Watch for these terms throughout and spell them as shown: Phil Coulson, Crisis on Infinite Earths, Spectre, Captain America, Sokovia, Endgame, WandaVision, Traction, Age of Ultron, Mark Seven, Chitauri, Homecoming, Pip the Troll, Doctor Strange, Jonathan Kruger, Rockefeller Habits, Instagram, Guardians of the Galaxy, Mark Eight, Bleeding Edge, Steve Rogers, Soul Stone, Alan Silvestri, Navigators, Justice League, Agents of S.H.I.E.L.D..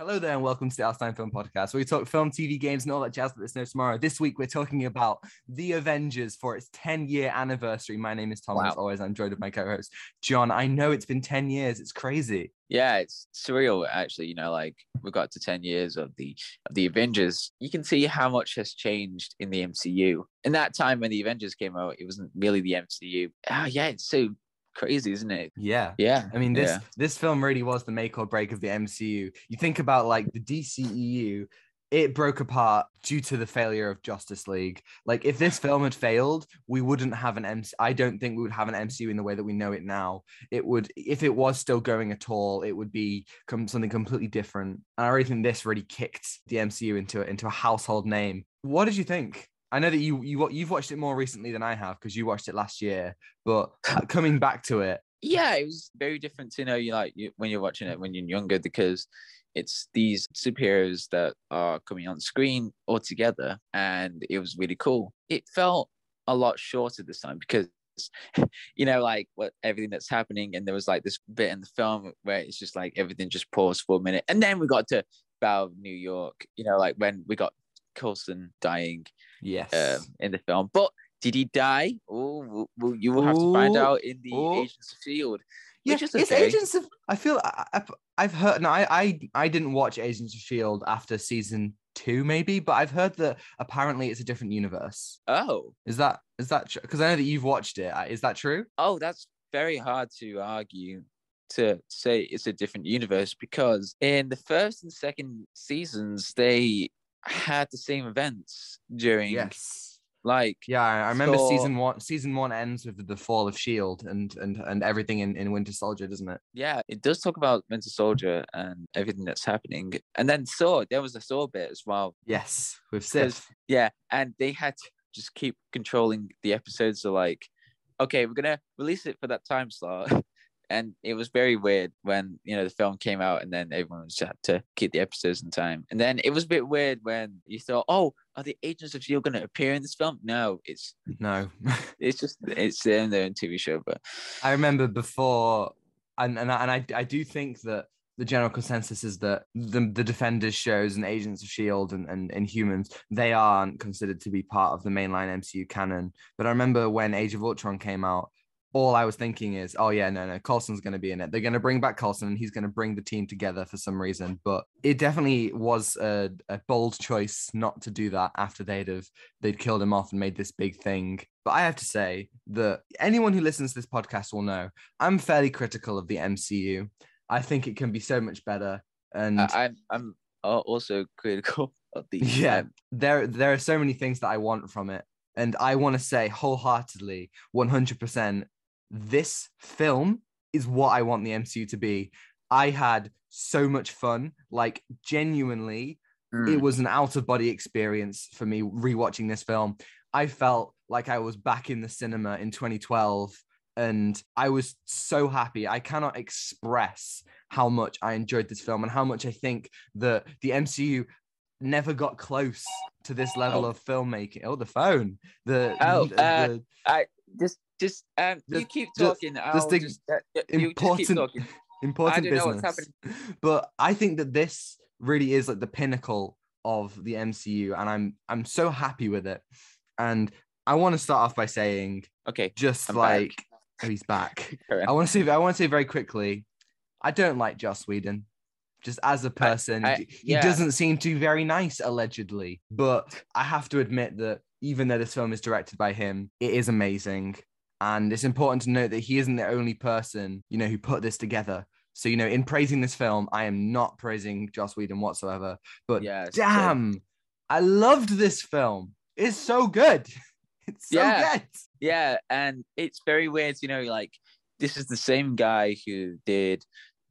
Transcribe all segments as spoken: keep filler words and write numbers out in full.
Hello there and welcome to the Outstanding Film Podcast, where we talk film, T V, games and all that jazz that there's no tomorrow. This week we're talking about The Avengers for its ten-year anniversary. My name is Tom, wow. As always I'm joined with my co-host, John. I know it's been ten years, it's crazy. Yeah, it's surreal actually, you know, like we've got to ten years of the, of the Avengers. You can see how much has changed in the M C U. In that time when The Avengers came out, it wasn't really the M C U. Oh yeah, it's so crazy, isn't it? Yeah. Yeah. I mean, this yeah. this film really was the make or break of the M C U. You think about like the D C E U, it broke apart due to the failure of Justice League. Like if this film had failed, we wouldn't have an M C U. I don't think we would have an M C U in the way that we know it now. It would, if it was still going at all, it would be come something completely different. And I really think this really kicked the M C U into into a household name. What did you think? I know that you, you, you've watched it more recently than I have because you watched it last year, but coming back to it. Yeah, it was very different to, you know, you like you, when you're watching it when you're younger, because it's these superheroes that are coming on screen all together, and it was really cool. It felt a lot shorter this time because, you know, like what everything that's happening, and there was like this bit in the film where it's just like everything just paused for a minute, and then we got to Battle of New York, you know, like when we got Coulson dying, yes, um, in the film. But did he die? Oh, well, you will have to find out in the Ooh. Agents of S H I E L D. Yeah, okay. It's Agents of. I feel I, I've heard. No, I, I I didn't watch Agents of S H I E L D after season two, maybe. But I've heard that apparently it's a different universe. Oh, is that is that true? Because I know that you've watched it. Is that true? Oh, that's very hard to argue. To say it's a different universe, because in the first and second seasons they had the same events during, yes, like yeah I remember Thor. season one season one ends with the fall of S H I E L D and and and everything in, in Winter Soldier, doesn't it? Yeah, it does talk about Winter Soldier and everything that's happening, and then Thor, there was a Thor bit as well, yes, with Sif. Yeah, and they had to just keep controlling the episodes, so like, okay, we're gonna release it for that time slot. And it was very weird when, you know, the film came out and then everyone just had to keep the episodes in time. And then it was a bit weird when you thought, oh, are the Agents of S H I E L D going to appear in this film? No, it's... No. It's just, it's in their own T V show, but... I remember before, and and I, and I, I do think that the general consensus is that the, the Defenders shows and Agents of S H I E L D and, and, and Humans, they aren't considered to be part of the mainline M C U canon. But I remember when Age of Ultron came out, all I was thinking is, oh yeah, no, no, Coulson's going to be in it. They're going to bring back Coulson and he's going to bring the team together for some reason. But it definitely was a, a bold choice not to do that after they'd have, they'd killed him off and made this big thing. But I have to say that anyone who listens to this podcast will know I'm fairly critical of the M C U. I think it can be so much better. And uh, I'm, I'm also critical of the... Yeah, there, there are so many things that I want from it. And I want to say wholeheartedly, one hundred percent, this film is what I want the M C U to be. I had so much fun. Like, genuinely, mm. it was an out-of-body experience for me rewatching this film. I felt like I was back in the cinema in twenty twelve, and I was so happy. I cannot express how much I enjoyed this film and how much I think that the M C U never got close to this level oh. of filmmaking. Oh, the phone. The oh, the, uh, the, I just. Just um, you keep talking. Just, just, just important, keep talking. Important I don't business. Know what's happening. But I think that this really is like the pinnacle of the M C U, and I'm I'm so happy with it. And I want to start off by saying, okay, just I'm like back. Oh, he's back. I want to say I want to say very quickly, I don't like Joss Whedon. Just as a person, I, I, he yeah. doesn't seem to be very nice, allegedly. But I have to admit that even though this film is directed by him, it is amazing. And it's important to note that he isn't the only person, you know, who put this together. So, you know, in praising this film, I am not praising Joss Whedon whatsoever. But yes, damn, so. I loved this film. It's so good. It's so yeah. good. Yeah, and it's very weird, you know, like, this is the same guy who did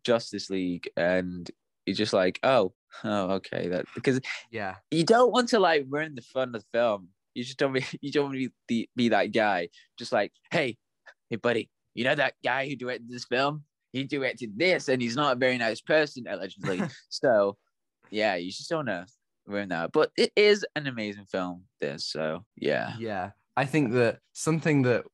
Justice League. And you're just like, oh, oh, okay. That, because yeah, you don't want to, like, ruin the fun of the film. You just don't. Be, you don't want to be, the, be that guy. Just like, hey, hey, buddy, you know that guy who directed this film? He directed this, and he's not a very nice person, allegedly. So, yeah, you just don't know where now. But it is an amazing film. This, so yeah, yeah. I think that something that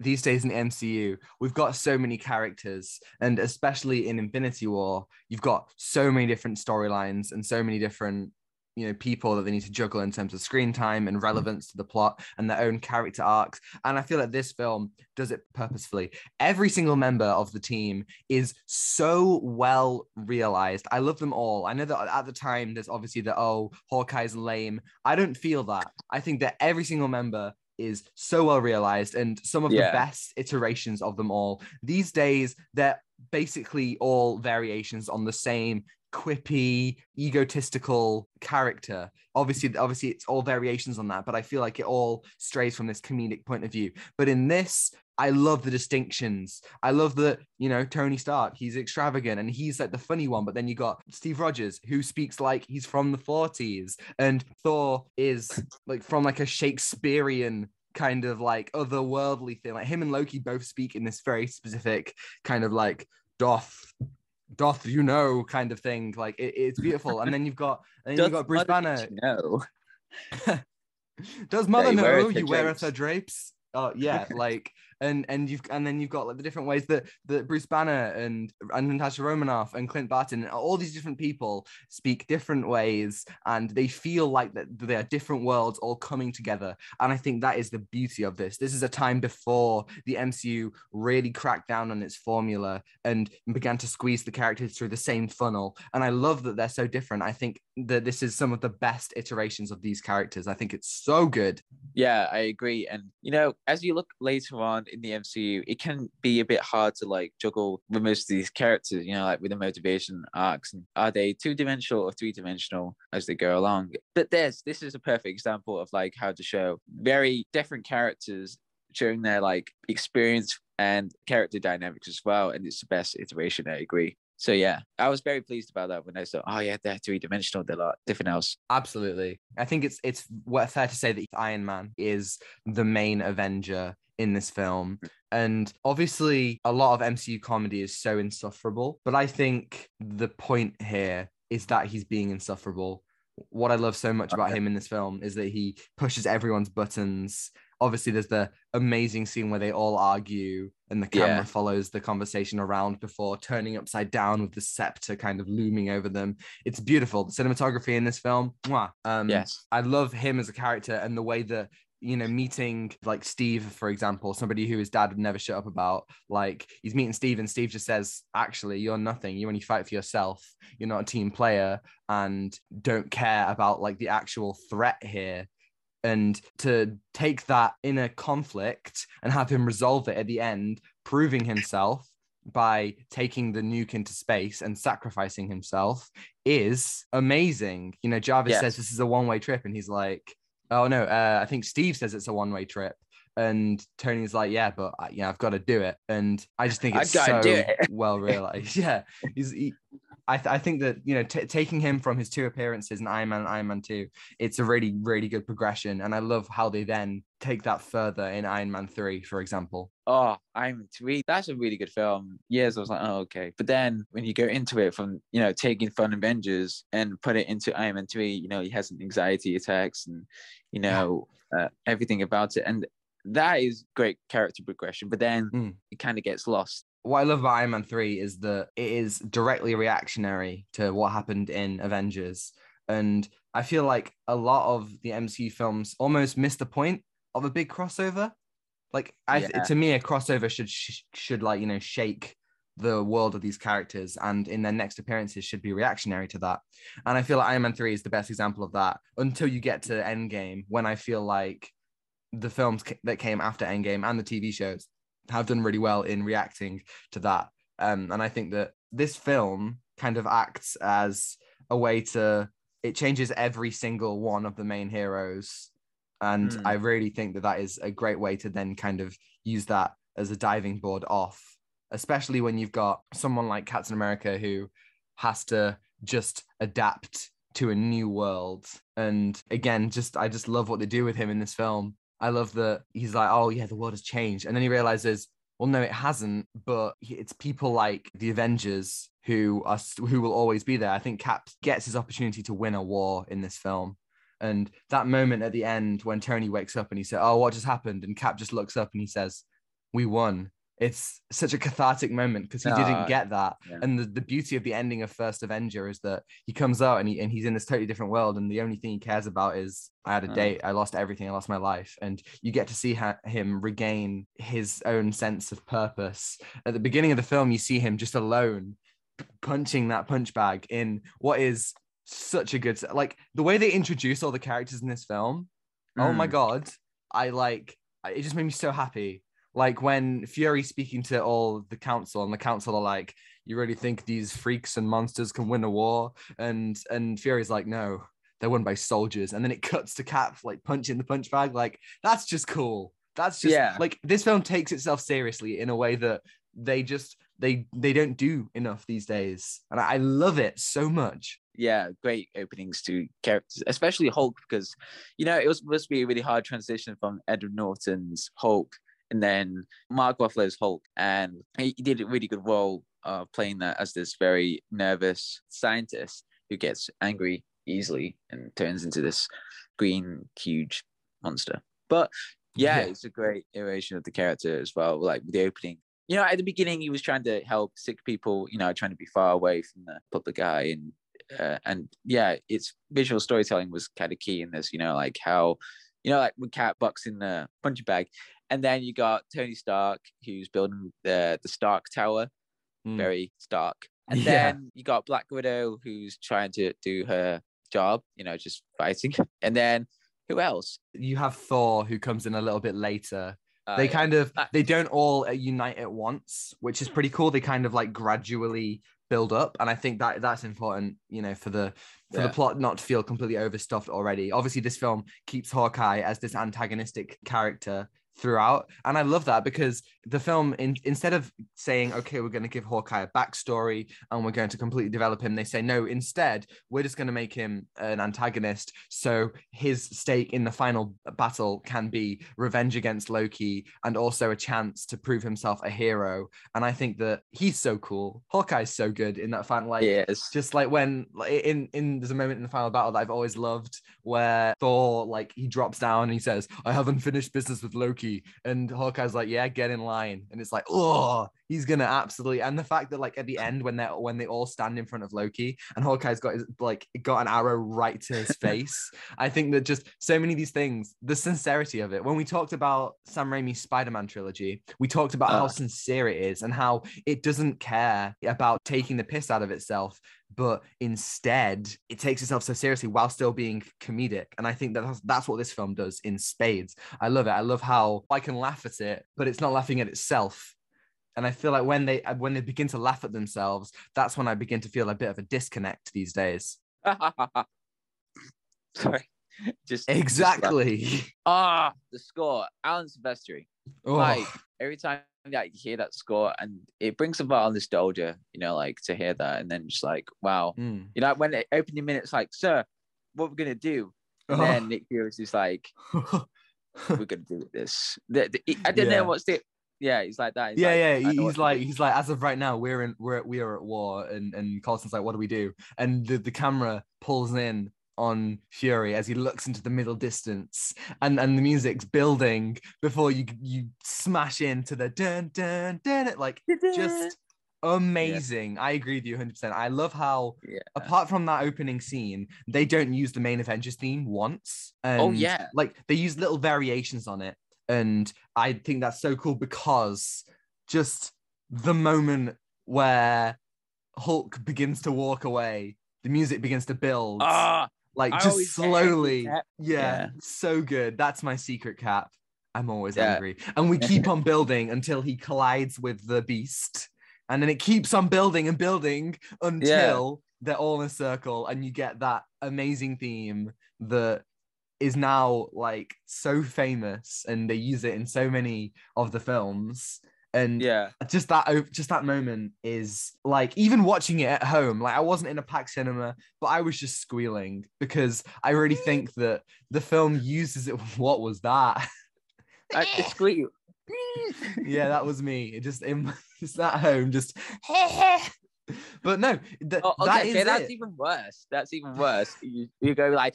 these days in the M C U, we've got so many characters, and especially in Infinity War, you've got so many different storylines and so many different, you know, people that they need to juggle in terms of screen time and relevance to the plot and their own character arcs. And I feel like this film does it purposefully. Every single member of the team is so well realized. I love them all. I know that at the time, there's obviously the, oh, Hawkeye's lame. I don't feel that. I think that every single member is so well realized, and some of yeah. the best iterations of them all. These days, they're basically all variations on the same quippy, egotistical character. Obviously, obviously it's all variations on that, but I feel like it all strays from this comedic point of view. But in this, I love the distinctions. I love that, you know, Tony Stark, he's extravagant and he's like the funny one. But then you got Steve Rogers, who speaks like he's from the forties. And Thor is like from like a Shakespearean kind of like otherworldly thing. Like him and Loki both speak in this very specific kind of like doth, doth you know kind of thing. Like it, it's beautiful. And then you've got, and then you've got Bruce Banner. No. Does mother know you weareth her drapes? Oh yeah, like and and you've and then you've got like the different ways that that Bruce Banner and and Natasha Romanoff and Clint Barton and all these different people speak different ways, and they feel like that they are different worlds all coming together. And I think that is the beauty of this. This is a time before the M C U really cracked down on its formula and began to squeeze the characters through the same funnel. And I love that they're so different. I think that this is some of the best iterations of these characters. I think it's so good. Yeah, I agree. And, you know, as you look later on in the M C U, it can be a bit hard to like juggle with most of these characters, you know, like with the motivation arcs. And are they two-dimensional or three-dimensional as they go along? But there's, this is a perfect example of like how to show very different characters showing their like experience and character dynamics as well. And it's the best iteration, I agree. So yeah, I was very pleased about that when I saw, oh yeah, they're three-dimensional, they're like different else. Absolutely. I think it's it's fair to say that Iron Man is the main Avenger in this film. And obviously, a lot of M C U comedy is so insufferable, but I think the point here is that he's being insufferable. What I love so much about him in this film is that he pushes everyone's buttons. Obviously, there's the amazing scene where they all argue and the camera yeah. follows the conversation around before turning upside down with the scepter kind of looming over them. It's beautiful. The cinematography in this film, mwah. Um, yes. I love him as a character, and the way that, you know, meeting like Steve, for example, somebody who his dad would never shut up about, like he's meeting Steve and Steve just says, actually, you're nothing. You only fight for yourself. You're not a team player and don't care about like the actual threat here. And to take that inner conflict and have him resolve it at the end, proving himself by taking the nuke into space and sacrificing himself is amazing. You know, Jarvis yes. says this is a one-way trip, and he's like, oh no, uh, I think Steve says it's a one-way trip. And Tony's like, yeah, but I, yeah, I've got to do it. And I just think it's so it. well realized. Yeah. He's, he, I, th- I think that, you know, t- taking him from his two appearances in Iron Man and Iron Man two, it's a really, really good progression. And I love how they then take that further in Iron Man three, for example. Oh, Iron Man three, that's a really good film. Years I was like, oh, okay. But then when you go into it from, you know, taking from Avengers and put it into Iron Man three, you know, he has an anxiety attacks and, you know, yeah. uh, everything about it. And that is great character progression, but then mm. it kind of gets lost. What I love about Iron Man three is that it is directly reactionary to what happened in Avengers. And I feel like a lot of the M C U films almost miss the point of a big crossover. Like, I, yeah. to me, a crossover should, sh- should like, you know, shake the world of these characters, and in their next appearances should be reactionary to that. And I feel like Iron Man three is the best example of that until you get to Endgame, when I feel like the films that came after Endgame and the T V shows have done really well in reacting to that. Um, and I think that this film kind of acts as a way to, it changes every single one of the main heroes. And mm. I really think that that is a great way to then kind of use that as a diving board off, especially when you've got someone like Captain America who has to just adapt to a new world. And again, just I just love what they do with him in this film. I love that he's like, oh yeah, the world has changed. And then he realizes, well, no, it hasn't, but it's people like the Avengers who are who will always be there. I think Cap gets his opportunity to win a war in this film. And that moment at the end when Tony wakes up and he says, oh, what just happened? And Cap just looks up and he says, we won. It's such a cathartic moment because he uh, didn't get that. Yeah. And the, the beauty of the ending of First Avenger is that he comes out and, he, and he's in this totally different world. And the only thing he cares about is, I had a uh, date, I lost everything, I lost my life. And you get to see ha- him regain his own sense of purpose. At the beginning of the film, you see him just alone, p- punching that punch bag in what is such a good... Like, the way they introduce all the characters in this film, mm. oh my God, I like... It just made me so happy. Like when Fury's speaking to all the council, and the council are like, "You really think these freaks and monsters can win a war?" And and Fury's like, "No, they're won by soldiers." And then it cuts to Cap like punching the punch bag. Like that's just cool. That's just yeah. like this film takes itself seriously in a way that they just they they don't do enough these days, and I love it so much. Yeah, great openings to characters, especially Hulk, because you know it was supposed to be a really hard transition from Edward Norton's Hulk. And then Mark Ruffalo's Hulk, and he did a really good role of uh, playing that as this very nervous scientist who gets angry easily and turns into this green, huge monster. But yeah, yeah. it's a great iteration of the character as well, like the opening. You know, at the beginning, he was trying to help sick people, you know, trying to be far away from the public eye. And, uh, and yeah, it's visual storytelling was kind of key in this, you know, like how, you know, like when Cat bucks in the punch bag. And then you got Tony Stark, who's building the, the Stark Tower, mm. very Stark. And yeah. then you got Black Widow, who's trying to do her job, you know, just fighting. And then who else? You have Thor, who comes in a little bit later. Uh, they kind of, they don't all unite at once, which is pretty cool. They kind of like gradually build up. And I think that that's important, you know, for the for yeah. the plot not to feel completely overstuffed already. Obviously, this film keeps Hawkeye as this antagonistic character throughout, and I love that because the film in, instead of saying, okay, we're going to give Hawkeye a backstory and we're going to completely develop him, they say no, instead we're just going to make him an antagonist, so his stake in the final battle can be revenge against Loki and also a chance to prove himself a hero. And I think that he's so cool. Hawkeye's so good in that final, like yes. just like when in in there's a moment in the final battle that I've always loved where Thor, like, he drops down and he says, I have unfinished business with Loki. And Hawkeye's like, yeah, get in line. And it's like, oh, he's gonna absolutely. And the fact that, like, at the end when they when they all stand in front of Loki and Hawkeye's got his, like got an arrow right to his face, I think that just so many of these things, the sincerity of it. When we talked about Sam Raimi's Spider-Man trilogy, we talked about uh. how sincere it is and how it doesn't care about taking the piss out of itself. But instead, it takes itself so seriously while still being comedic. And I think that that's what this film does in spades. I love it. I love how I can laugh at it, but it's not laughing at itself. And I feel like when they when they begin to laugh at themselves, that's when I begin to feel a bit of a disconnect these days. Sorry. Just Exactly. Ah, the score. Alan Silvestri. Oh. Like, every time like you hear that score, and it brings about nostalgia, you know, like to hear that, and then just like, wow, mm. you know, when the opening minute's like, sir, what we're gonna do, and oh. then Nick Fury's just like, we're gonna do this. The, the, I don't yeah. know what's the yeah, he's like that. He's yeah, like, yeah, he's like, he's like, as of right now, we're in, we're we are at war, and and Coulson's like, what do we do? And the, the camera pulls in on Fury as he looks into the middle distance, and and the music's building before you you smash into the dun dun dun, like just amazing. Yeah. I agree with you one hundred percent. I love how yeah. apart from that opening scene, they don't use the main Avengers theme once. And oh yeah, like they use little variations on it, and I think that's so cool because just the moment where Hulk begins to walk away, the music begins to build. Ah. Uh- Like, I just slowly, yeah, yeah, so good. That's my secret, Cap. I'm always yeah. angry. And we keep on building until he collides with the beast. And then it keeps on building and building until yeah. they're all in a circle. And you get that amazing theme that is now, like, so famous. And they use it in so many of the films. And yeah, just that just that moment is like, even watching it at home, like I wasn't in a packed cinema, but I was just squealing because I really think that the film uses it. What was that? I just squeal. Yeah, that was me. It just in just at home, just. But no, th- oh, okay, that is okay, that's it. even worse. That's even worse. You, you go like,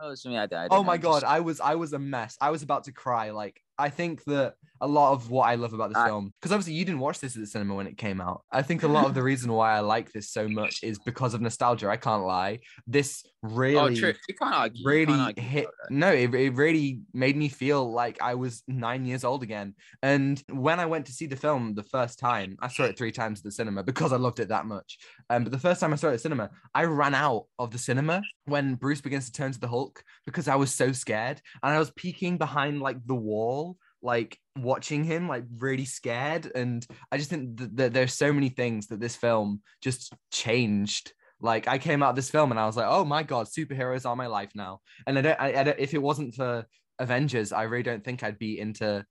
oh, it's me, I died. Oh my god, just... I was I was a mess. I was about to cry. Like I think that a lot of what I love about this I, film, because obviously you didn't watch this at the cinema when it came out. I think a lot of the reason why I like this so much is because of nostalgia. I can't lie. This really, oh, true. You can't argue. really you can't argue hit. No, it, it really made me feel like I was nine years old again. And when I went to see the film the first time, I saw it three times at the cinema because I loved it that much. Um, but the first time I saw it at the cinema, I ran out of the cinema when Bruce begins to turn to the Hulk because I was so scared. And I was peeking behind like the wall, like watching him, like really scared. And I just think that th- there's so many things that this film just changed. Like I came out of this film and I was like, oh my God, superheroes are my life now. And I don't, I, I don't, if it wasn't for Avengers, I really don't think I'd be into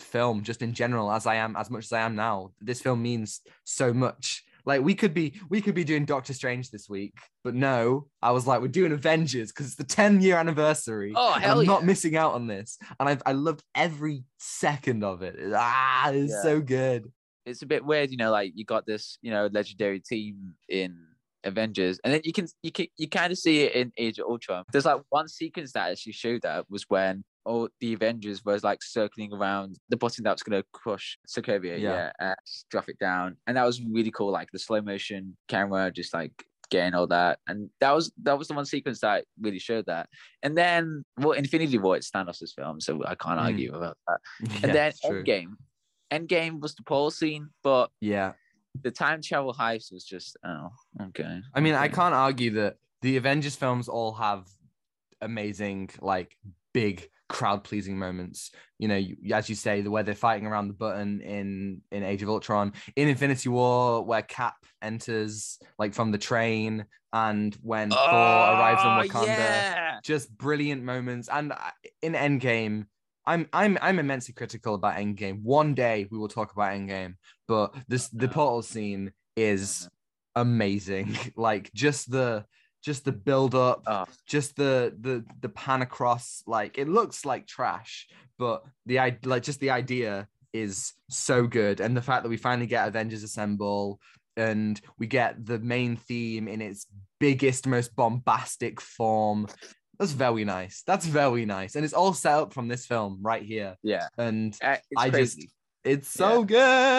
film just in general as I am, as much as I am now. This film means so much. Like we could be, we could be doing Doctor Strange this week, but no, I was like, we're doing Avengers because it's the ten year anniversary. Oh, hell I'm yeah. not missing out on this. And I've, I loved every second of it. Ah, it's yeah. so good. It's a bit weird, you know, like you got this, you know, legendary team in Avengers, and then you can, you can, you kind of see it in Age of Ultron. There's like one sequence that actually showed that was when all the Avengers was like circling around the button that was going to crush Sokovia, yeah, yeah uh, strap it down, and that was really cool, like the slow motion camera just like getting all that, and that was that was the one sequence that really showed that. And then, well, Infinity War, it's Thanos' film, so I can't argue mm. about that. And yeah, then Endgame Endgame was the pole scene, but yeah, the time travel hypes was just, oh, okay. I mean, okay. I can't argue that the Avengers films all have amazing, like, big crowd-pleasing moments. You know, you, as you say, the where they're fighting around the button in, in Age of Ultron, in Infinity War, where Cap enters, like, from the train, and when oh, Thor arrives on Wakanda. Yeah! Just brilliant moments. And in Endgame, I'm I'm I'm immensely critical about Endgame. One day we will talk about Endgame, but this the portal scene is amazing. Like just the just the build up, oh. just the the the pan across. Like it looks like trash, but the I like just the idea is so good, and the fact that we finally get Avengers Assemble and we get the main theme in its biggest, most bombastic form. That's very nice. That's very nice. And it's all set up from this film right here. Yeah. And uh, I crazy. just, it's so yeah.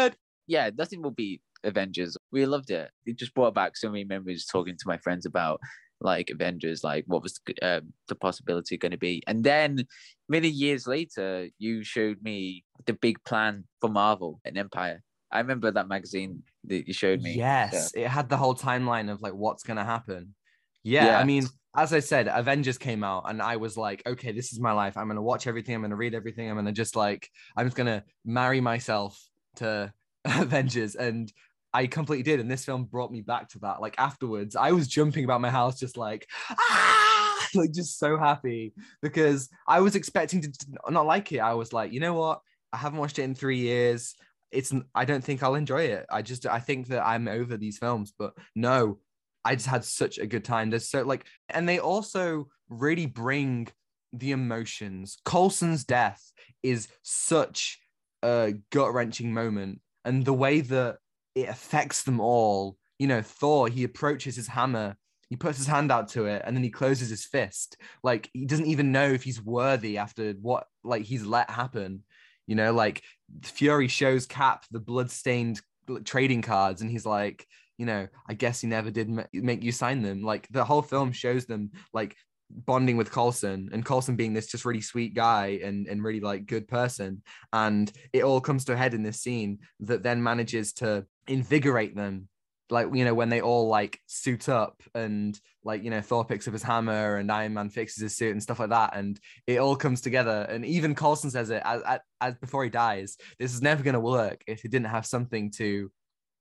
good. Yeah, nothing will beat Avengers. We loved it. It just brought back so many memories talking to my friends about like Avengers, like what was uh, the possibility going to be. And then many years later, you showed me the big plan for Marvel and Empire. I remember that magazine that you showed me. Yes. Yeah. It had the whole timeline of like what's going to happen. Yeah, yeah. I mean, as I said, Avengers came out and I was like, okay, this is my life. I'm going to watch everything. I'm going to read everything. I'm going to just like, I'm just going to marry myself to Avengers. And I completely did. And this film brought me back to that. Like afterwards, I was jumping about my house, just like, ah, like just so happy because I was expecting to not like it. I was like, you know what? I haven't watched it in three years. It's, I don't think I'll enjoy it. I just, I think that I'm over these films, but no, I just had such a good time. There's so like, and they also really bring the emotions. Coulson's death is such a gut-wrenching moment, and the way that it affects them all. You know, Thor, he approaches his hammer, he puts his hand out to it, and then he closes his fist. Like he doesn't even know if he's worthy after what like he's let happen. You know, like Fury shows Cap the blood-stained trading cards, and he's like, you know, I guess he never did make you sign them. Like the whole film shows them like bonding with Coulson, and Coulson being this just really sweet guy and, and really like good person. And it all comes to a head in this scene that then manages to invigorate them. Like, you know, when they all like suit up and like, you know, Thor picks up his hammer and Iron Man fixes his suit and stuff like that. And it all comes together. And even Coulson says it as, as, as before he dies, this is never going to work if he didn't have something to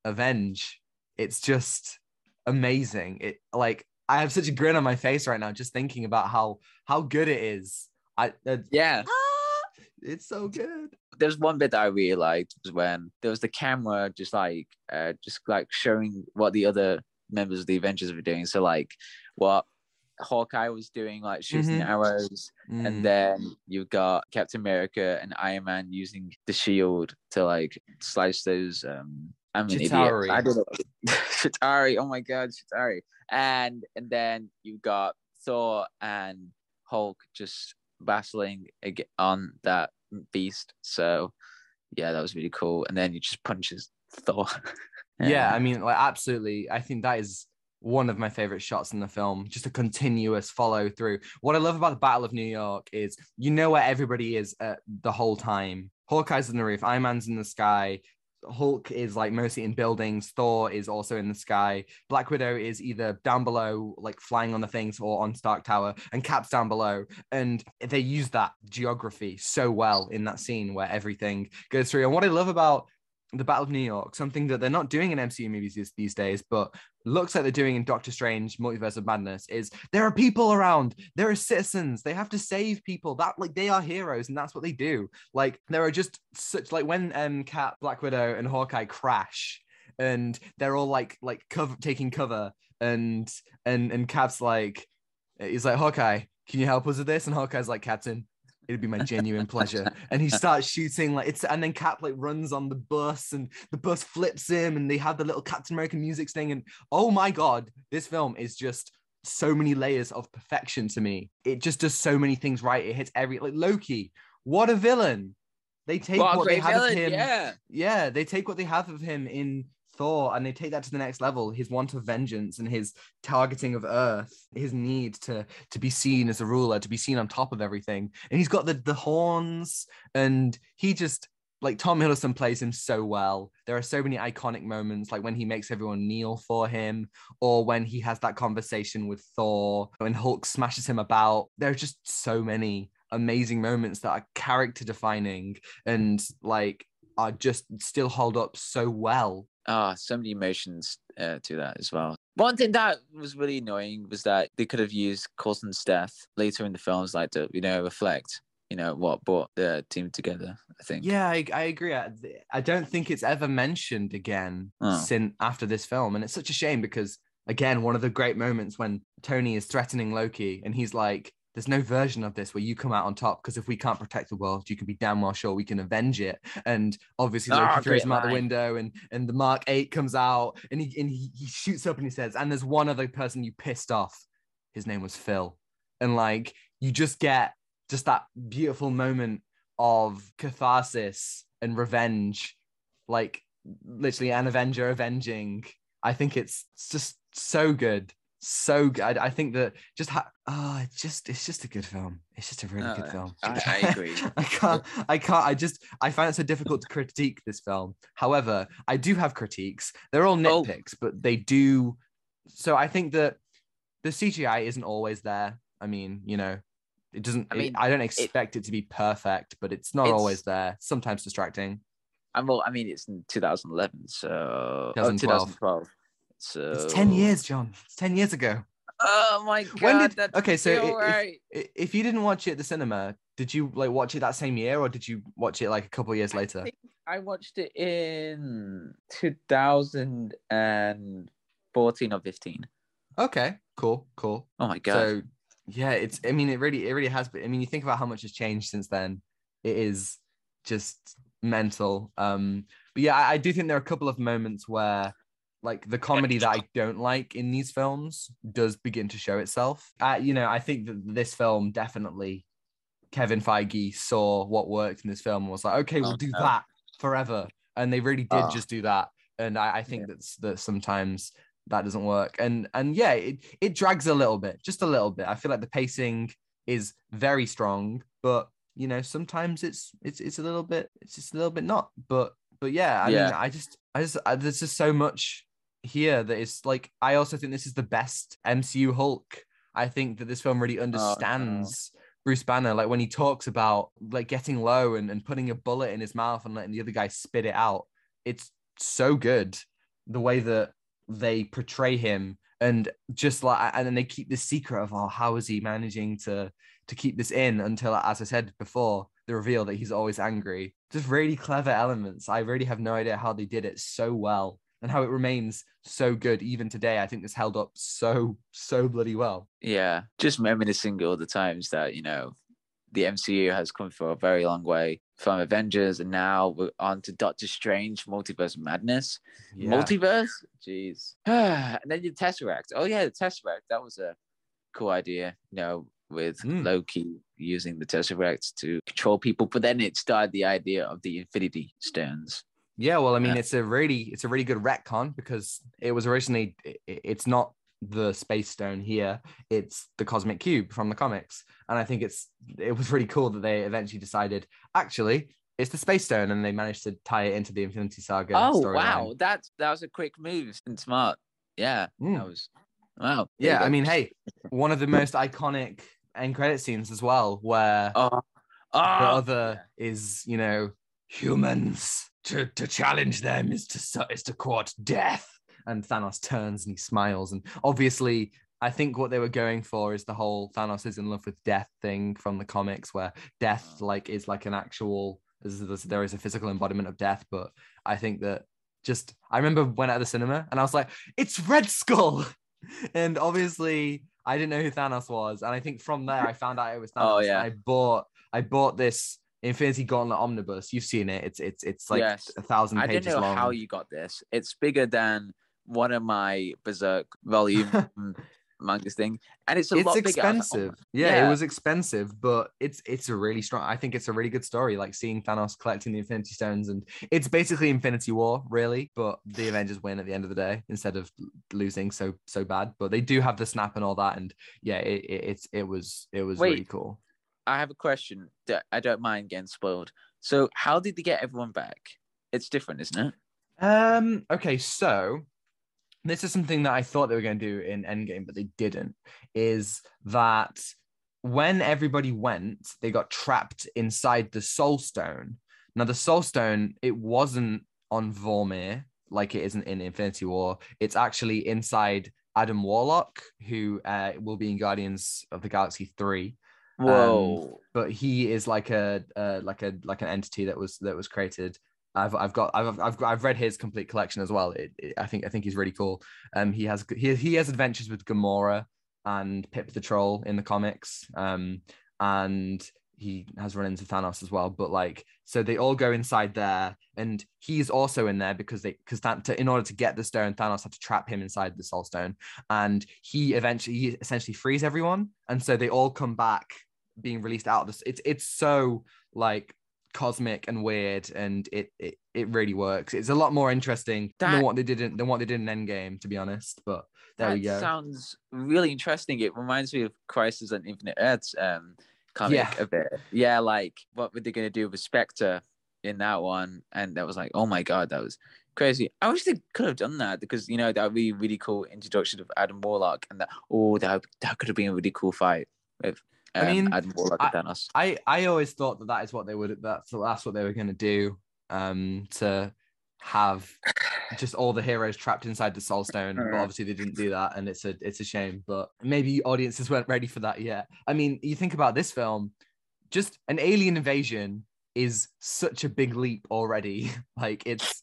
avenge. It's just amazing. It like I have such a grin on my face right now just thinking about how how good it is. I uh, yeah, ah, it's so good. There's one bit that I really liked was when there was the camera just like uh, just like showing what the other members of the Avengers were doing. So like what Hawkeye was doing, like shooting mm-hmm. arrows, mm. and then you've got Captain America and Iron Man using the shield to like slice those. Um, I'm an Chitauri. idiot. I don't know. Chitauri. Oh my God, Chitauri. And and then you've got Thor and Hulk just battling on that beast. So yeah, that was really cool. And then he just punches Thor. yeah. yeah, I mean, like, absolutely. I think that is one of my favorite shots in the film, just a continuous follow through. What I love about the Battle of New York is you know where everybody is uh, the whole time. Hawkeye's on the roof, Iron Man's in the sky, Hulk is like mostly in buildings, Thor is also in the sky, Black Widow is either down below, like flying on the things, or on Stark Tower, and Cap's down below. And they use that geography so well in that scene where everything goes through. And what I love about the Battle of New York, something that they're not doing in M C U movies these, these days, but looks like they're doing in Doctor Strange, Multiverse of Madness, is there are people around, there are citizens, they have to save people, that like they are heroes, and that's what they do. Like there are just such, like when um, Cap, Black Widow, and Hawkeye crash, and they're all like like cover, taking cover, and and and Cap's like, he's like, Hawkeye, can you help us with this? And Hawkeye's like, Captain, it'd be my genuine pleasure. And he starts shooting, like it's, and then Cap like runs on the bus, and the bus flips him, and they have the little Captain America music thing. And oh my God, this film is just so many layers of perfection to me. It just does so many things right. It hits every, like Loki, what a villain. They take what, what they have villain, of him. Yeah. yeah, they take what they have of him in Thor, and they take that to the next level. His want of vengeance and his targeting of Earth, his need to to be seen as a ruler, to be seen on top of everything. And he's got the the horns, and he just, like, Tom Hiddleston plays him so well. There are so many iconic moments, like when he makes everyone kneel for him, or when he has that conversation with Thor, when Hulk smashes him about. There are just so many amazing moments that are character defining and like are just still hold up so well. Ah, oh, so many emotions uh, to that as well. One thing that was really annoying was that they could have used Coulson's death later in the films, like to, you know, reflect, you know, what brought the team together, I think. Yeah, I, I agree. I, I don't think it's ever mentioned again oh. since after this film. And it's such a shame because, again, one of the great moments when Tony is threatening Loki and he's like, there's no version of this where you come out on top, because if we can't protect the world, you can be damn well sure we can avenge it. And obviously Loki oh, throws him out the window, and and the Mark eight comes out, and he and he, he shoots up and he says, and there's one other person you pissed off. His name was Phil. And like, you just get just that beautiful moment of catharsis and revenge, like literally an Avenger avenging. I think it's, it's just so good. So good. I, I think that just ha- oh, it's just it's just a good film. It's just a really oh, good film. I, I agree. I can't. I can't. I just I find it so difficult to critique this film. However, I do have critiques. They're all nitpicks, oh. but they do. So I think that the C G I isn't always there. I mean, you know, it doesn't. I mean, it, I don't expect it, it to be perfect, but it's not it's, always there. Sometimes distracting. I'm well. I mean, it's in twenty eleven, so twenty twelve. Oh, twenty twelve. So... It's ten years, John. It's ten years ago. Oh my God! When did... that's okay, so if, right. if, if you didn't watch it at the cinema, did you like watch it that same year, or did you watch it like a couple of years later? I think I watched it in two thousand fourteen or fifteen. Okay, cool, cool. Oh my God! So yeah, it's. I mean, it really, it really has. But I mean, you think about how much has changed since then. It is just mental. Um, but yeah, I, I do think there are a couple of moments where, like, the comedy that I don't like in these films does begin to show itself. Uh, you know, I think that this film definitely, Kevin Feige saw what worked in this film and was like, okay, we'll oh, do no. that forever. And they really did oh. just do that. And I, I think yeah. that's, that sometimes that doesn't work. And and yeah, it, it drags a little bit, just a little bit. I feel like the pacing is very strong, but, you know, sometimes it's it's it's a little bit, it's just a little bit not. But, but yeah, I yeah. mean, I just, I just, I, there's just so much here that is like, I also think this is the best M C U Hulk. I think that this film really understands oh, no. Bruce Banner, like when he talks about like getting low and, and putting a bullet in his mouth and letting the other guy spit it out. It's so good the way that they portray him, and just like, and then they keep this secret of, oh, how is he managing to to keep this in, until, as I said before, the reveal that he's always angry. Just really clever elements. I really have no idea how they did it so well, and how it remains so good even today. I think this held up so, so bloody well. Yeah, just reminiscing all the times that, you know, the M C U has come for a very long way, from Avengers, and now we're on to Doctor Strange, Multiverse Madness. Yeah. Multiverse? Jeez. And then the Tesseract. Oh yeah, the Tesseract. That was a cool idea. You know, with mm. Loki using the Tesseract to control people. But then it started the idea of the Infinity Stones. Yeah, well, I mean, uh, it's a really it's a really good retcon, because it was originally, it's not the Space Stone here, it's the Cosmic Cube from the comics. And I think it's it was really cool that they eventually decided, actually, it's the Space Stone, and they managed to tie it into the Infinity Saga. Oh, wow. Line. That's, that was a quick move and smart. Yeah. Mm. That was, wow. Yeah, I mean, hey, one of the most iconic end credit scenes as well, where oh. Oh. the other is, you know, humans, to, to challenge them is to, is to court death. And Thanos turns and he smiles. And obviously, I think what they were going for is the whole Thanos is in love with death thing from the comics, where death like is like an actual... there is a physical embodiment of death. But I think that just, I remember when at the cinema and I was like, it's Red Skull. And obviously I didn't know who Thanos was. And I think from there I found out it was Thanos. Oh, yeah. I bought, I bought this Infinity Gauntlet Omnibus. You've seen it. It's, it's, it's like yes. a thousand pages long. I didn't know long. how you got this. It's bigger than one of my Berserk volume mangas thing. And it's a it's lot expensive. Like, oh, yeah, yeah, it was expensive, but it's it's a really strong, I think it's a really good story, like seeing Thanos collecting the Infinity Stones. And it's basically Infinity War, really, but the Avengers win at the end of the day instead of losing so so bad. But they do have the snap and all that. And yeah, it, it, it's, it was, it was Wait, really cool. I have a question that I don't mind getting spoiled. So how did they get everyone back? It's different, isn't it? Um. Okay, so... this is something that I thought they were going to do in Endgame, but they didn't, is that when everybody went, they got trapped inside the Soul Stone. Now, the Soul Stone, it wasn't on Vormir, like it isn't in Infinity War. It's actually inside Adam Warlock, who uh, will be in Guardians of the Galaxy three. Whoa. Um, but he is like a uh, like a like an entity that was that was created. I've I've got I've I've I've read his complete collection as well. It, it, I think I think he's really cool. Um, he has he he has adventures with Gamora and Pip the Troll in the comics. Um, and he has run into Thanos as well. But like, so they all go inside there, and he's also in there because they because to in order to get the stone, Thanos had to trap him inside the Soul Stone, and he eventually he essentially frees everyone, and so they all come back being released out of this. It's it's so like. cosmic and weird, and it, it it really works. It's a lot more interesting that, than what they did in, than what they did in Endgame, to be honest. But there we go. Sounds really interesting. It reminds me of Crisis on Infinite Earths um comic yeah. a bit. Yeah, like what were they gonna do with Spectre in that one? And that was like, oh my god, that was crazy. I wish they could have done that, because you know that would be really cool introduction of Adam Warlock, and that oh that that could have been a really cool fight with. Um, I mean, I, I, I always thought that that is what they would, that's, that's what they were going to do, um, to have just all the heroes trapped inside the Soul Stone, but obviously they didn't do that, and it's a, it's a shame, but maybe audiences weren't ready for that yet. I mean, you think about this film, just an alien invasion is such a big leap already. Like it's,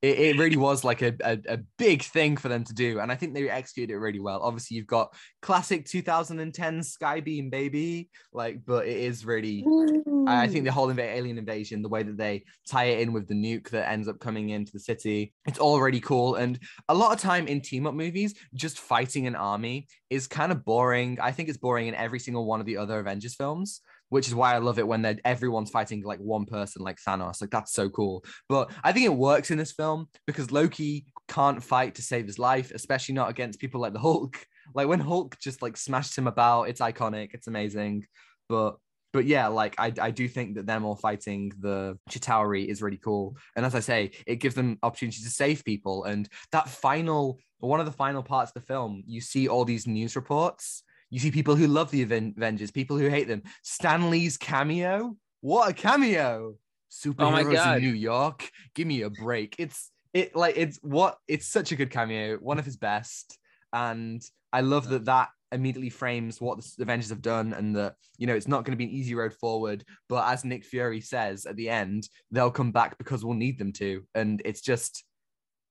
it, it really was like a, a, a big thing for them to do. And I think they executed it really well. Obviously you've got classic two thousand ten Skybeam baby, like, but it is really, Ooh. I think the whole inv- alien invasion, the way that they tie it in with the nuke that ends up coming into the city, it's all really cool. And a lot of time in team up movies, just fighting an army is kind of boring. I think it's boring in every single one of the other Avengers films, which is why I love it when they're everyone's fighting like one person, like Thanos. Like, that's so cool. But I think it works in this film because Loki can't fight to save his life, especially not against people like the Hulk. Like, when Hulk just, like, smashed him about, it's iconic, it's amazing. But, but yeah, like, I, I do think that them all fighting the Chitauri is really cool. And as I say, it gives them opportunity to save people. And that final, one of the final parts of the film, you see all these news reports. You see people who love the Avengers, people who hate them. Stan Lee's cameo? What a cameo! Superheroes oh in New York? Give me a break. It's it like it's what it's such a good cameo, one of his best. And I love that that immediately frames what the Avengers have done, and that, you know, it's not going to be an easy road forward. But as Nick Fury says at the end, they'll come back because we'll need them to. And it's just,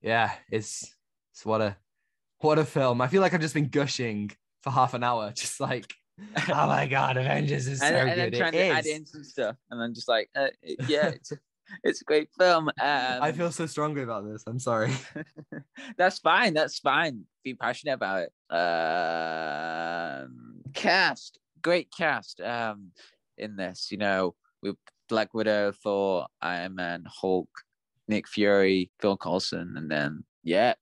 yeah, it's it's what a what a film. I feel like I've just been gushing for half an hour, just like, oh my god, Avengers is so and, and good. And I'm trying it to is. add in some stuff, and I'm just like, uh, yeah, it's a, it's a great film. Um, I feel so strongly about this. I'm sorry. That's fine. That's fine. Be passionate about it. Um, cast great cast um, in this, you know, with Black Widow, Thor, Iron Man, Hulk, Nick Fury, Phil Coulson, and then, yeah,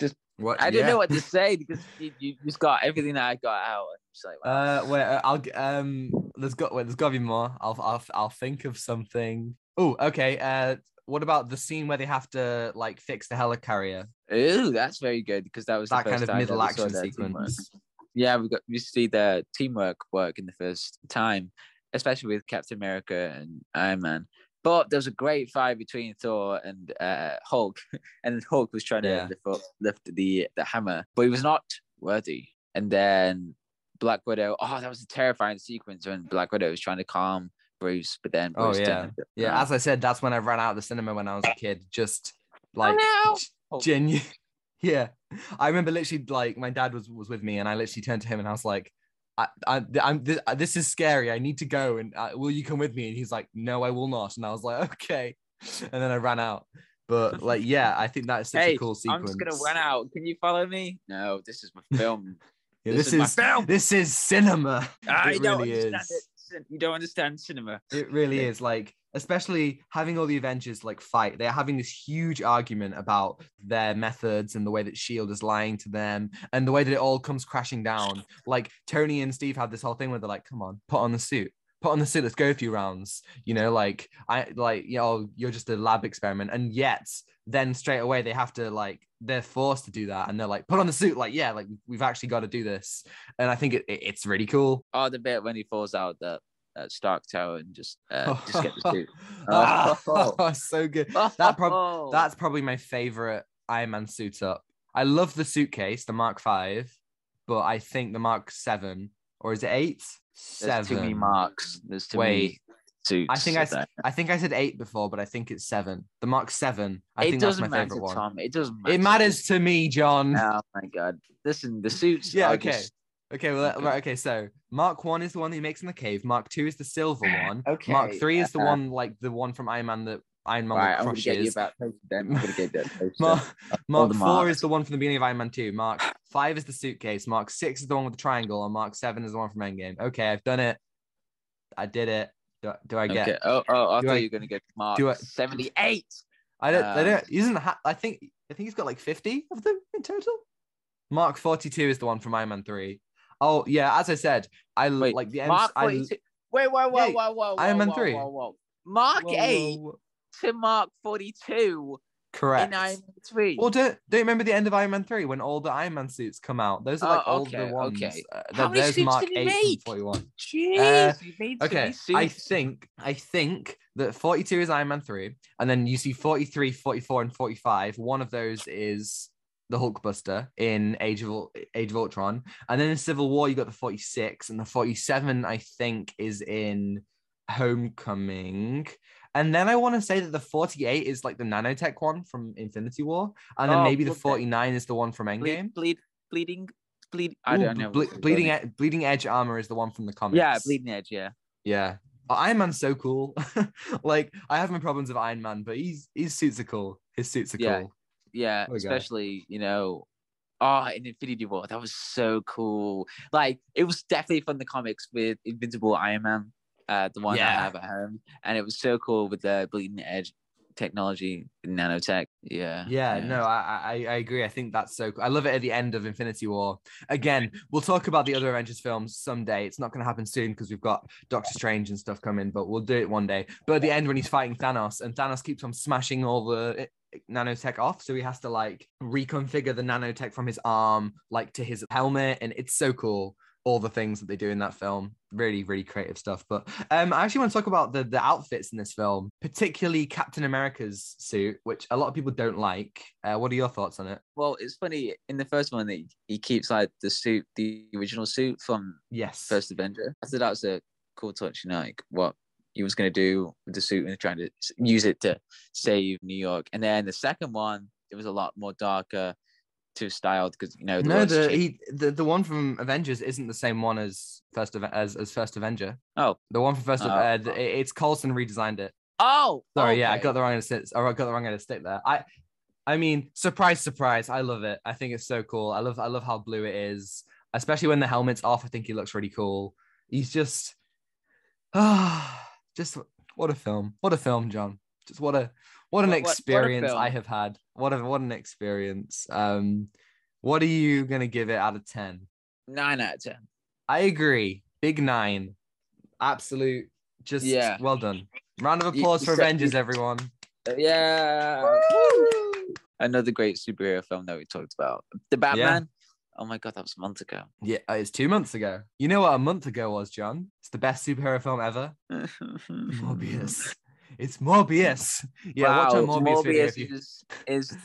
just what, I don't yeah. know what to say because you, you just got everything that I got out. Just like, wow. Uh, wait, I'll um, there's got wait, there's got to be more. I'll I'll I'll think of something. Oh, okay. Uh, what about the scene where they have to like fix the helicarrier? Ooh, that's very good because that was that the first kind of middle action sequence. Yeah, we got we see the teamwork work in the first time, especially with Captain America and Iron Man. But there was a great fight between Thor and uh, Hulk, and Hulk was trying yeah. to lift, up, lift the, the hammer, but he was not worthy. And then Black Widow, oh, that was a terrifying sequence when Black Widow was trying to calm Bruce, but then Bruce oh, yeah. didn't. Yeah, as I said, that's when I ran out of the cinema when I was a kid, just like oh, no. genuine. Yeah, I remember literally like my dad was, was with me and I literally turned to him and I was like, I, I, I'm this, this is scary. I need to go. And uh, will you come with me? And he's like, no, I will not. And I was like, okay. And then I ran out. But like, yeah, I think that is such hey, a cool sequence. I'm just gonna run out. Can you follow me? No, this is my film. yeah, this, this is, is my film. This is cinema. I it don't really understand is. It. You don't understand cinema. It really is. Like, especially having all the Avengers like fight. They're having this huge argument about their methods and the way that S H I E L D is lying to them and the way that it all comes crashing down. Like Tony and Steve have this whole thing where they're like, come on, put on the suit, put on the suit, let's go a few rounds. You know, like, I like, you know, you're just a lab experiment. And yet then straight away they have to like, they're forced to do that. And they're like, put on the suit. Like, yeah, like we've actually got to do this. And I think it, it, it's really cool. Oh, the bit when he falls out the Uh, Stark Tower and just uh, oh, just get the suit. Oh, oh, oh, so good. That prob- oh. That's probably my favorite Iron Man suit up. I love the suitcase, the Mark Five, but I think the Mark Seven, or is it eight? Seven. There's too many marks. There's too Wait. many suits. I think I, there. I think I said eight before, but I think it's seven. The Mark Seven. I it think that's my favorite matter, one. Tom. It doesn't matter. It matters to me, John. Oh my god! Listen, the suits. yeah. Okay. Just- Okay, well, okay. Right, okay, so Mark one is the one that he makes in the cave. Mark two is the silver one. Okay. Mark three is the uh-huh. one, like, the one from Iron Man that Iron Man right, crushes. I'm going to get you about them. I'm going to get that. Mark, Mark four is the one from the beginning of Iron Man two. Mark five is the suitcase. Mark six is the one with the triangle. And Mark seven is the one from Endgame. Okay, I've done it. I did it. Do, do I get... Okay. Oh, oh, I thought you were going to get Mark I, seventy-eight. I don't... Um, I don't... Isn't... I think... I think he's got, like, fifty of them in total. Mark forty-two is the one from Iron Man three. Oh yeah, as I said, I wait, like the M C U. Mark forty-two. I... Wait, whoa, whoa, whoa, whoa, Iron Man three. Mark whoa, eight whoa, whoa. to Mark forty-two. Correct. In Iron Man three. Well, don't don't remember the end of Iron Man three when all the Iron Man suits come out. Those are like oh, okay, all the ones. Okay. Uh, How many suits Mark did he make? forty-one. Jeez, uh, he made okay. Suits. I think I think that forty-two is Iron Man three, and then you see forty-three, forty-four, and forty-five. One of those is the Hulkbuster in Age of Age of Ultron, and then in Civil War you got the forty-six, and the forty-seven I think is in Homecoming, and then I want to say that the forty-eight is like the nanotech one from Infinity War, and then oh, maybe the forty-nine is the one from Endgame. Bleed, bleed bleeding, bleed. I Ooh, don't know. Ble- bleeding, e- bleeding edge armor is the one from the comics. Yeah, bleeding edge. Yeah. Yeah. Oh, Iron Man's so cool. Like I have my problems with Iron Man, but he's his suits are cool. His suits are yeah. cool. Yeah, okay. Especially, you know, ah, oh, in Infinity War, that was so cool. Like, it was definitely from the comics with Invincible Iron Man, uh, the one yeah. I have at home. And it was so cool with the bleeding edge technology, nanotech. Yeah. Yeah, yeah. no, I, I I agree. I think that's so cool. I love it at the end of Infinity War. Again, we'll talk about the other Avengers films someday. It's not going to happen soon because we've got Doctor Strange and stuff coming, but we'll do it one day. But at the end, when he's fighting Thanos, and Thanos keeps on smashing all the nanotech off, so he has to like reconfigure the nanotech from his arm like to his helmet, and it's so cool, all the things that they do in that film. Really, really creative stuff. But um I actually want to talk about the the outfits in this film, particularly Captain America's suit, which a lot of people don't like. Uh, what are your thoughts on it? Well, it's funny in the first one that he keeps like the suit, the original suit from yes First Avenger. I thought that was a cool touch, you know, like what he was going to do with the suit and trying to use it to save New York. And then the second one, it was a lot more darker, too styled because, you know, the no, the, he, the the one from Avengers isn't the same one as First as as First Avenger. Oh, the one from First oh. uh, the, it's Coulson redesigned it. Oh, sorry, okay. yeah, I got the wrong end of stick. Or I got the wrong end of stick there. I, I mean, surprise, surprise, I love it. I think it's so cool. I love I love how blue it is, especially when the helmet's off. I think it looks really cool. He's just, ah, oh, just what a film. What a film, John. Just what a, what an what, what, experience what I have had. What a, what an experience. Um, what are you going to give it out of ten? Nine out of ten. I agree. Big nine. Absolute. Just yeah. Well done. Round of applause you, for you Avengers, said, everyone. Yeah. Woo! Another great superhero film that we talked about. The Batman. Yeah. Oh my God, that was a month ago. Yeah, it's two months ago. You know what a month ago was, John? It's the best superhero film ever. Morbius. It's Morbius. Yeah, wow, watch our Morbius, Morbius video. If you... is, is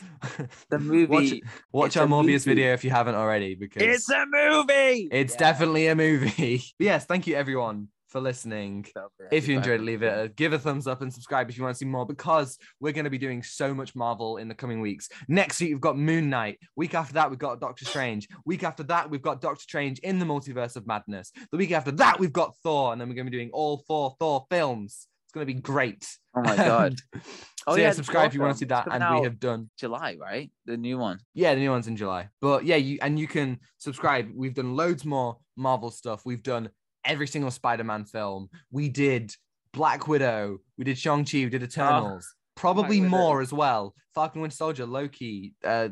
the movie. Watch, watch our Morbius movie. video if you haven't already, because it's a movie. It's yeah. definitely a movie. But yes, thank you everyone for listening. If you enjoyed, leave it, a, give a thumbs up and subscribe if you want to see more, because we're going to be doing so much Marvel in the coming weeks. Next week, we've got Moon Knight. Week after that, we've got Doctor Strange. Week after that, we've got Doctor Strange in the Multiverse of Madness. The week after that, we've got Thor, and then we're going to be doing all four Thor films. It's going to be great. Oh my God. So oh, yeah, yeah subscribe if you want to see that. And we have done July, right? The new one. Yeah, the new one's in July. But yeah, you and you can subscribe. We've done loads more Marvel stuff. We've done every single Spider-Man film. We did Black Widow. We did Shang-Chi. We did Eternals. Oh, probably more as well. Falcon, Winter Soldier, Loki, uh,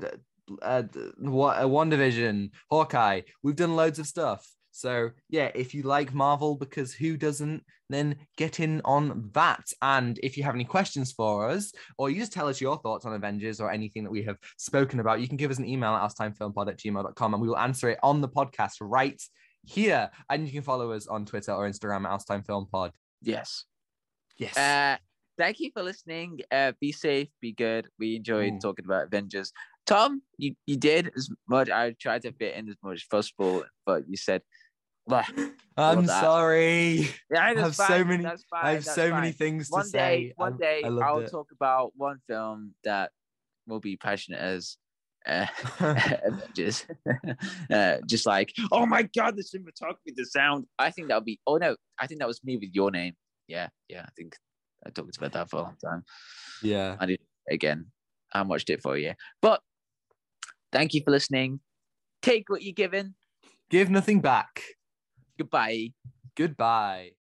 uh, WandaVision, Hawkeye. We've done loads of stuff. So yeah, if you like Marvel, because who doesn't, then get in on that. And if you have any questions for us, or you just tell us your thoughts on Avengers or anything that we have spoken about, you can give us an email at ousetimefilmpod at gmail dot com and we will answer it on the podcast right here. And you can follow us on Twitter or Instagram at ousetimefilmpod. Yes. Yes. Uh, thank you for listening. Uh, be safe, be good. We enjoyed mm. talking about Avengers. Tom, you, you did as much. I tried to fit in as much as possible, but you said... I'm sorry. Yeah, I have fine. so many. Fine, I have so fine. many things one to day, say. One day, I, I I'll it. talk about one film that will be passionate as uh, Avengers. uh, just like, oh my God, the cinematography, the sound. I think that'll be. Oh no, I think that was me with Your Name. Yeah, yeah. I think I talked about that for a long time. Yeah, I did again. I watched it for a year. But thank you for listening. Take what you're given. Give nothing back. Goodbye. Goodbye.